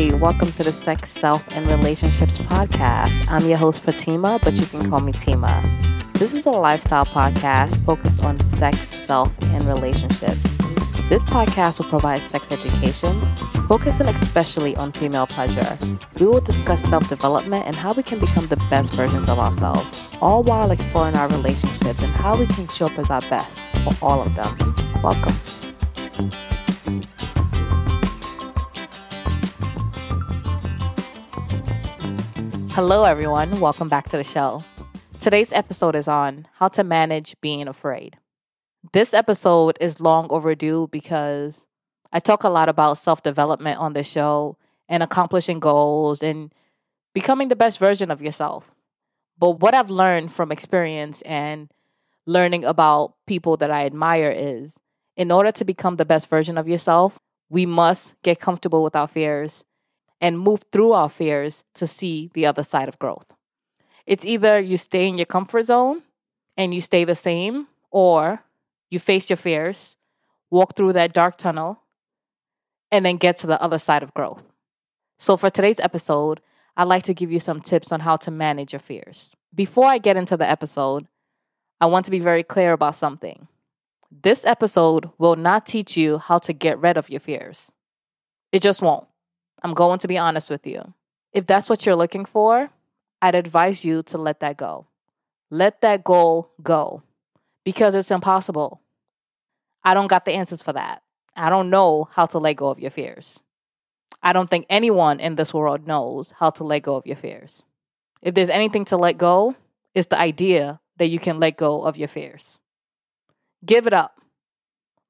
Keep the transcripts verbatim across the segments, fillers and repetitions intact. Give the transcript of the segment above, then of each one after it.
Hey, welcome to the Sex, Self, and Relationships Podcast. I'm your host, Fatima, but you can call me Tima. This is a lifestyle podcast focused on sex, self, and relationships. This podcast will provide sex education, focusing especially on female pleasure. We will discuss self-development and how we can become the best versions of ourselves, all while exploring our relationships and how we can show up as our best for all of them. Welcome. Hello, everyone. Welcome back to the show. Today's episode is on how to manage being afraid. This episode is long overdue because I talk a lot about self-development on the show and accomplishing goals and becoming the best version of yourself. But what I've learned from experience and learning about people that I admire is in order to become the best version of yourself, we must get comfortable with our fears and move through our fears to see the other side of growth. It's either you stay in your comfort zone and you stay the same, or you face your fears, walk through that dark tunnel, and then get to the other side of growth. So for today's episode, I'd like to give you some tips on how to manage your fears. Before I get into the episode, I want to be very clear about something. This episode will not teach you how to get rid of your fears. It just won't. I'm going to be honest with you. If that's what you're looking for, I'd advise you to let that go. Let that goal go. Because it's impossible. I don't got the answers for that. I don't know how to let go of your fears. I don't think anyone in this world knows how to let go of your fears. If there's anything to let go, it's the idea that you can let go of your fears. Give it up.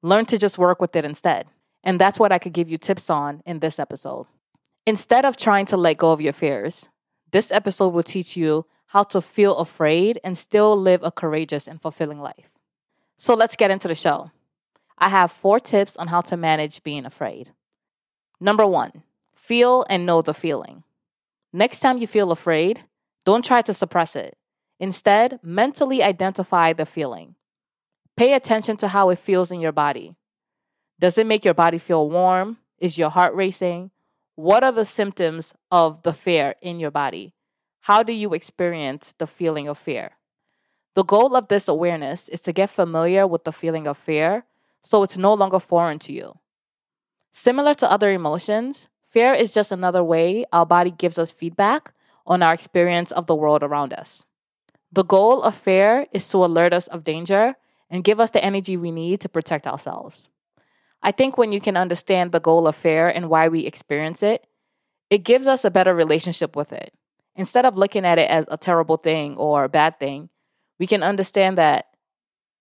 Learn to just work with it instead. And that's what I could give you tips on in this episode. Instead of trying to let go of your fears, this episode will teach you how to feel afraid and still live a courageous and fulfilling life. So let's get into the show. I have four tips on how to manage being afraid. Number one, feel and know the feeling. Next time you feel afraid, don't try to suppress it. Instead, mentally identify the feeling. Pay attention to how it feels in your body. Does it make your body feel warm? Is your heart racing? What are the symptoms of the fear in your body? How do you experience the feeling of fear? The goal of this awareness is to get familiar with the feeling of fear so it's no longer foreign to you. Similar to other emotions, fear is just another way our body gives us feedback on our experience of the world around us. The goal of fear is to alert us of danger and give us the energy we need to protect ourselves. I think when you can understand the goal of fear and why we experience it, it gives us a better relationship with it. Instead of looking at it as a terrible thing or a bad thing, we can understand that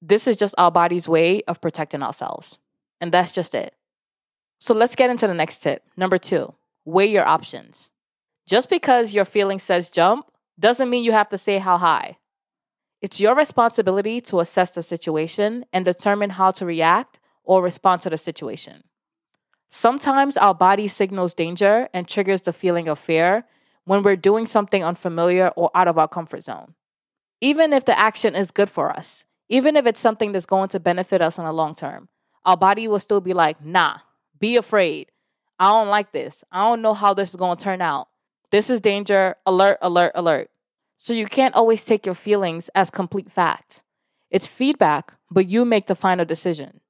this is just our body's way of protecting ourselves. And that's just it. So let's get into the next tip. Number two, weigh your options. Just because your feeling says jump doesn't mean you have to say how high. It's your responsibility to assess the situation and determine how to react or respond to the situation. Sometimes our body signals danger and triggers the feeling of fear when we're doing something unfamiliar or out of our comfort zone. Even if the action is good for us, even if it's something that's going to benefit us in the long term, our body will still be like, nah, be afraid. I don't like this. I don't know how this is going to turn out. This is danger. Alert, alert, alert. So you can't always take your feelings as complete fact. It's feedback, but you make the final decision.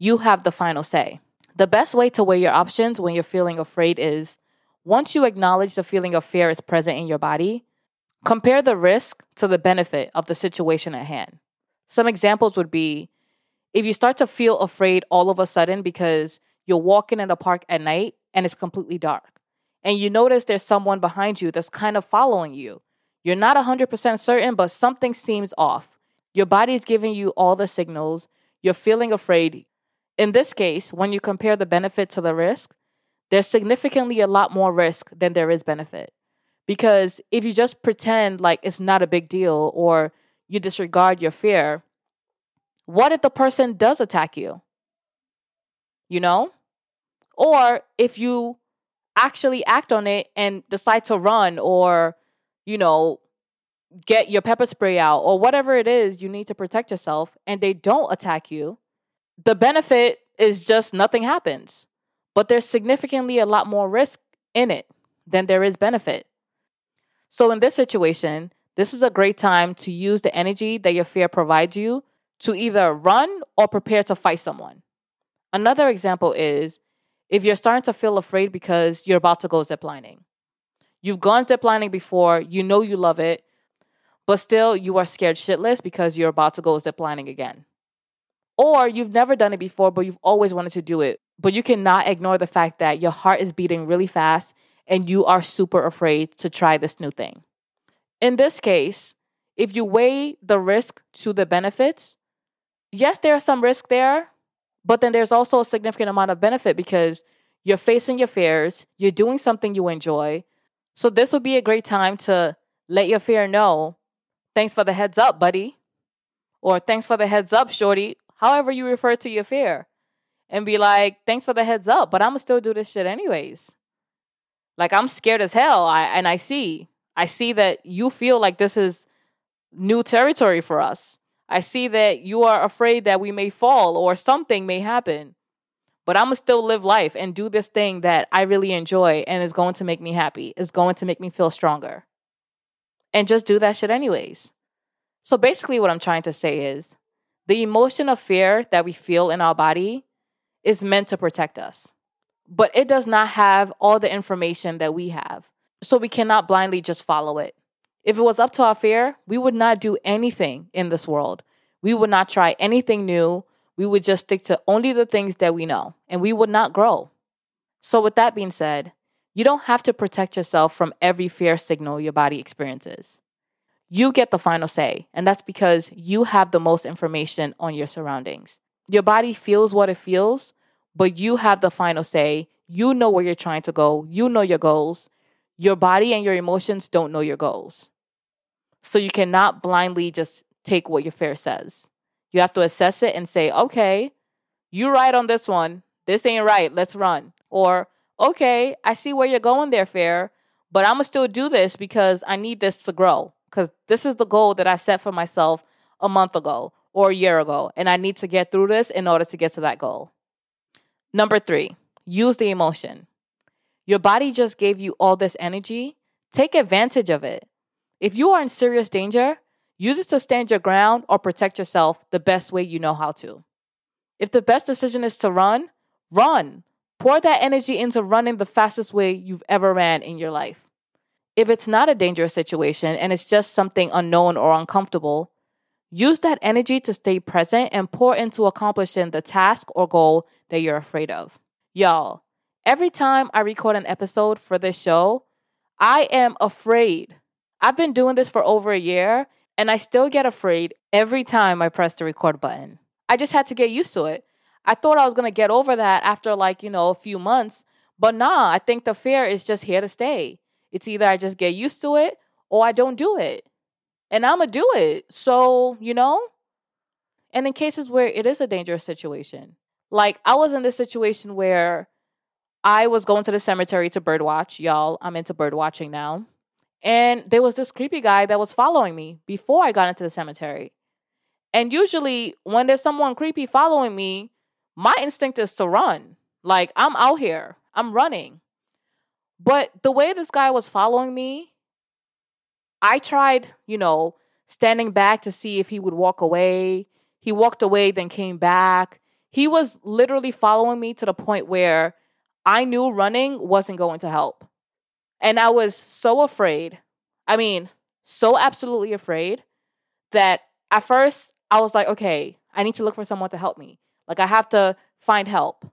You have the final say. The best way to weigh your options when you're feeling afraid is once you acknowledge the feeling of fear is present in your body, compare the risk to the benefit of the situation at hand. Some examples would be if you start to feel afraid all of a sudden because you're walking in the park at night and it's completely dark, and you notice there's someone behind you that's kind of following you. You're not one hundred percent certain, but something seems off. Your body's giving you all the signals. You're feeling afraid. In this case, when you compare the benefit to the risk, there's significantly a lot more risk than there is benefit. Because if you just pretend like it's not a big deal or you disregard your fear, what if the person does attack you? You know? Or if you actually act on it and decide to run or, you know, get your pepper spray out or whatever it is you need to protect yourself and they don't attack you, the benefit is just nothing happens. But there's significantly a lot more risk in it than there is benefit. So in this situation, this is a great time to use the energy that your fear provides you to either run or prepare to fight someone. Another example is if you're starting to feel afraid because you're about to go ziplining. You've gone ziplining before, you know you love it, but still you are scared shitless because you're about to go ziplining again. Or you've never done it before, but you've always wanted to do it. But you cannot ignore the fact that your heart is beating really fast and you are super afraid to try this new thing. In this case, if you weigh the risk to the benefits, yes, there's some risk there, but then there's also a significant amount of benefit because you're facing your fears, you're doing something you enjoy. So this would be a great time to let your fear know, thanks for the heads up, buddy, or thanks for the heads up, shorty, however you refer to your fear, and be like, thanks for the heads up, but I'm going to still do this shit anyways. Like, I'm scared as hell, I, and I see. I see that you feel like this is new territory for us. I see that you are afraid that we may fall or something may happen. But I'm going to still live life and do this thing that I really enjoy and is going to make me happy. It's going to make me feel stronger. And just do that shit anyways. So basically what I'm trying to say is the emotion of fear that we feel in our body is meant to protect us. But it does not have all the information that we have. So we cannot blindly just follow it. If it was up to our fear, we would not do anything in this world. We would not try anything new. We would just stick to only the things that we know, and we would not grow. So with that being said, you don't have to protect yourself from every fear signal your body experiences. You get the final say, and that's because you have the most information on your surroundings. Your body feels what it feels, but you have the final say. You know where you're trying to go. You know your goals. Your body and your emotions don't know your goals. So you cannot blindly just take what your fear says. You have to assess it and say, okay, you're right on this one. This ain't right. Let's run. Or, okay, I see where you're going there, fear, but I'm going to still do this because I need this to grow. Because this is the goal that I set for myself a month ago or a year ago. And I need to get through this in order to get to that goal. Number three, use the emotion. Your body just gave you all this energy. Take advantage of it. If you are in serious danger, use it to stand your ground or protect yourself the best way you know how to. If the best decision is to run, run. Pour that energy into running the fastest way you've ever ran in your life. If it's not a dangerous situation and it's just something unknown or uncomfortable, use that energy to stay present and pour into accomplishing the task or goal that you're afraid of. Y'all, every time I record an episode for this show, I am afraid. I've been doing this for over a year, and I still get afraid every time I press the record button. I just had to get used to it. I thought I was going to get over that after like, you know, a few months. But nah, I think the fear is just here to stay. It's either I just get used to it or I don't do it. And I'm going to do it. So, you know, and in cases where it is a dangerous situation, like I was in this situation where I was going to the cemetery to birdwatch. Y'all, I'm into birdwatching now. And there was this creepy guy that was following me before I got into the cemetery. And usually when there's someone creepy following me, my instinct is to run. Like, I'm out here. I'm running. But the way this guy was following me, I tried, you know, standing back to see if he would walk away. He walked away, then came back. He was literally following me to the point where I knew running wasn't going to help. And I was so afraid. I mean, so absolutely afraid that at first I was like, okay, I need to look for someone to help me. Like, I have to find help.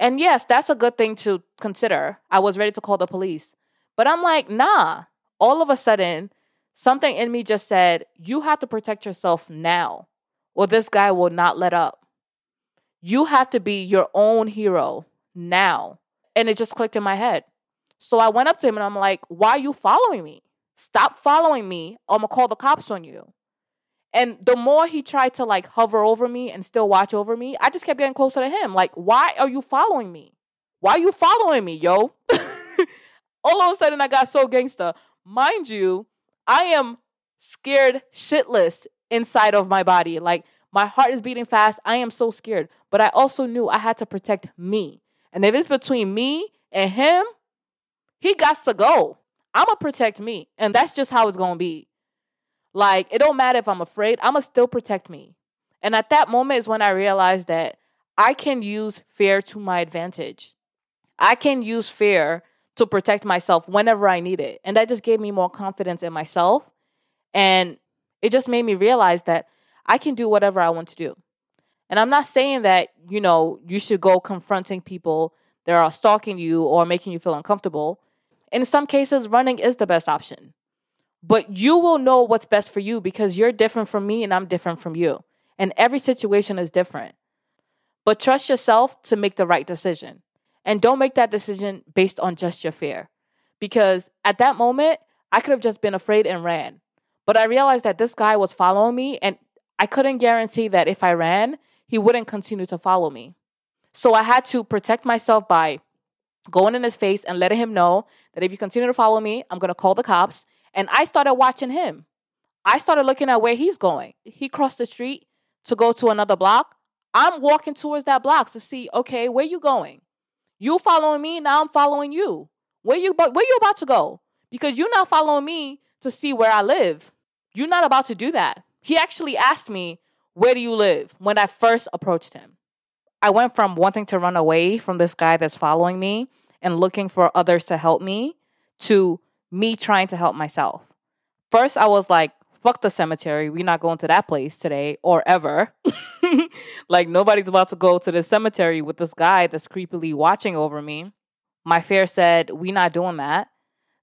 And yes, that's a good thing to consider. I was ready to call the police. But I'm like, nah. All of a sudden, something in me just said, you have to protect yourself now or this guy will not let up. You have to be your own hero now. And it just clicked in my head. So I went up to him and I'm like, why are you following me? Stop following me. I'm going to call the cops on you. And the more he tried to like hover over me and still watch over me, I just kept getting closer to him. Like, why are you following me? Why are you following me, yo? All of a sudden I got so gangsta. Mind you, I am scared shitless inside of my body. Like, my heart is beating fast. I am so scared. But I also knew I had to protect me. And if it's between me and him, He got to go. I'm going to protect me. And that's just how it's going to be. Like, it don't matter if I'm afraid. I'm going to still protect me. And at that moment is when I realized that I can use fear to my advantage. I can use fear to protect myself whenever I need it. And that just gave me more confidence in myself. And it just made me realize that I can do whatever I want to do. And I'm not saying that, you know, you should go confronting people that are stalking you or making you feel uncomfortable. In some cases, running is the best option. But you will know what's best for you because you're different from me and I'm different from you. And every situation is different. But trust yourself to make the right decision. And don't make that decision based on just your fear. Because at that moment, I could have just been afraid and ran. But I realized that this guy was following me and I couldn't guarantee that if I ran, he wouldn't continue to follow me. So I had to protect myself by going in his face and letting him know that if you continue to follow me, I'm going to call the cops. And I started watching him. I started looking at where he's going. He crossed the street to go to another block. I'm walking towards that block to see, okay, where you going? You following me, now I'm following you. Where you, where you about to go? Because you're not following me to see where I live. You're not about to do that. He actually asked me, where do you live? When I first approached him. I went from wanting to run away from this guy that's following me and looking for others to help me to me trying to help myself. First, I was like, fuck the cemetery. We're not going to that place today or ever. Like, nobody's about to go to the cemetery with this guy that's creepily watching over me. My fear said, we're not doing that.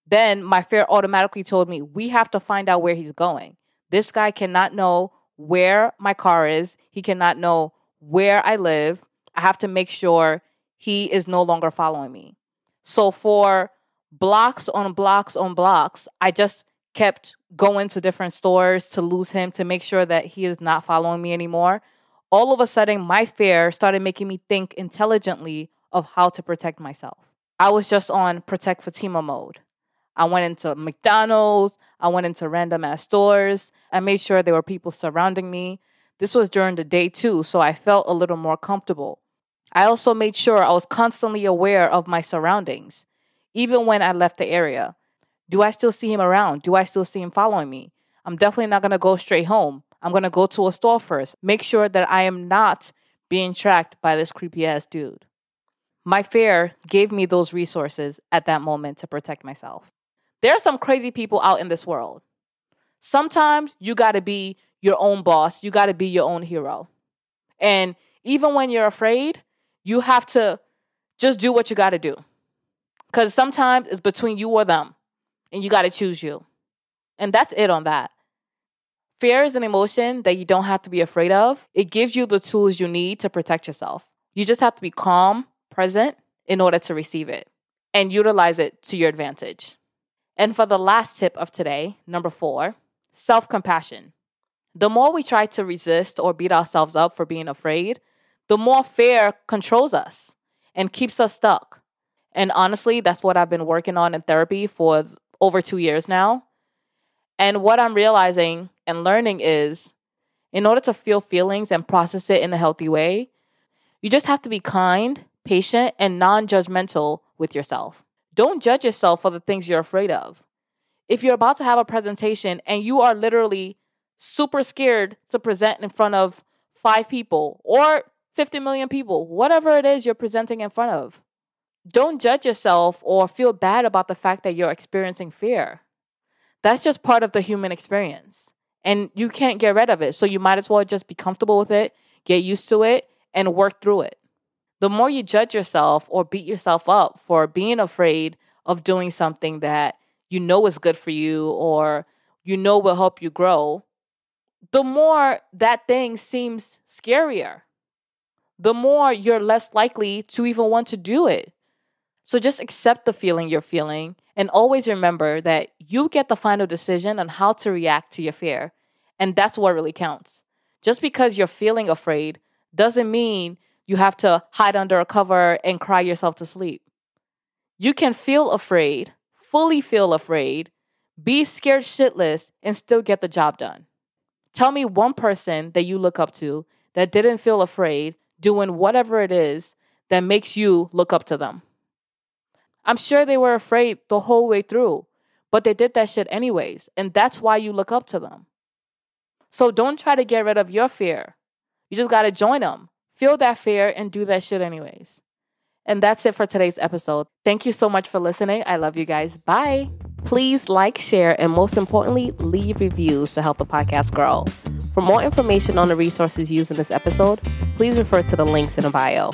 Then my fear automatically told me, we have to find out where he's going. This guy cannot know where my car is. He cannot know where I live. I have to make sure he is no longer following me. So for blocks on blocks on blocks, I just kept going to different stores to lose him, to make sure that he is not following me anymore. All of a sudden, my fear started making me think intelligently of how to protect myself. I was just on protect Fatima mode. I went into McDonald's. I went into random ass stores. I made sure there were people surrounding me. This was during the day too, so I felt a little more comfortable. I also made sure I was constantly aware of my surroundings, even when I left the area. Do I still see him around? Do I still see him following me? I'm definitely not going to go straight home. I'm going to go to a store first. Make sure that I am not being tracked by this creepy ass dude. My fear gave me those resources at that moment to protect myself. There are some crazy people out in this world. Sometimes you got to be your own boss. You got to be your own hero. And even when you're afraid, you have to just do what you got to do. Because sometimes it's between you or them. And you got to choose you. And that's it on that. Fear is an emotion that you don't have to be afraid of. It gives you the tools you need to protect yourself. You just have to be calm, present, in order to receive it. And utilize it to your advantage. And for the last tip of today, number four, self-compassion. The more we try to resist or beat ourselves up for being afraid, the more fear controls us and keeps us stuck. And honestly, that's what I've been working on in therapy for over two years now. And what I'm realizing and learning is, in order to feel feelings and process it in a healthy way, you just have to be kind, patient, and non-judgmental with yourself. Don't judge yourself for the things you're afraid of. If you're about to have a presentation and you are literally super scared to present in front of five people or fifty million people, whatever it is you're presenting in front of, don't judge yourself or feel bad about the fact that you're experiencing fear. That's just part of the human experience. And you can't get rid of it. So you might as well just be comfortable with it, get used to it, and work through it. The more you judge yourself or beat yourself up for being afraid of doing something that you know is good for you or you know will help you grow, the more that thing seems scarier. The more you're less likely to even want to do it. So just accept the feeling you're feeling and always remember that you get the final decision on how to react to your fear. And that's what really counts. Just because you're feeling afraid doesn't mean you have to hide under a cover and cry yourself to sleep. You can feel afraid, fully feel afraid, be scared shitless, and still get the job done. Tell me one person that you look up to that didn't feel afraid doing whatever it is that makes you look up to them. I'm sure they were afraid the whole way through, but they did that shit anyways, and that's why you look up to them. So don't try to get rid of your fear. You just got to join them. Feel that fear and do that shit anyways. And that's it for today's episode. Thank you so much for listening. I love you guys. Bye. Please like, share, and most importantly, leave reviews to help the podcast grow. For more information on the resources used in this episode, please refer to the links in the bio.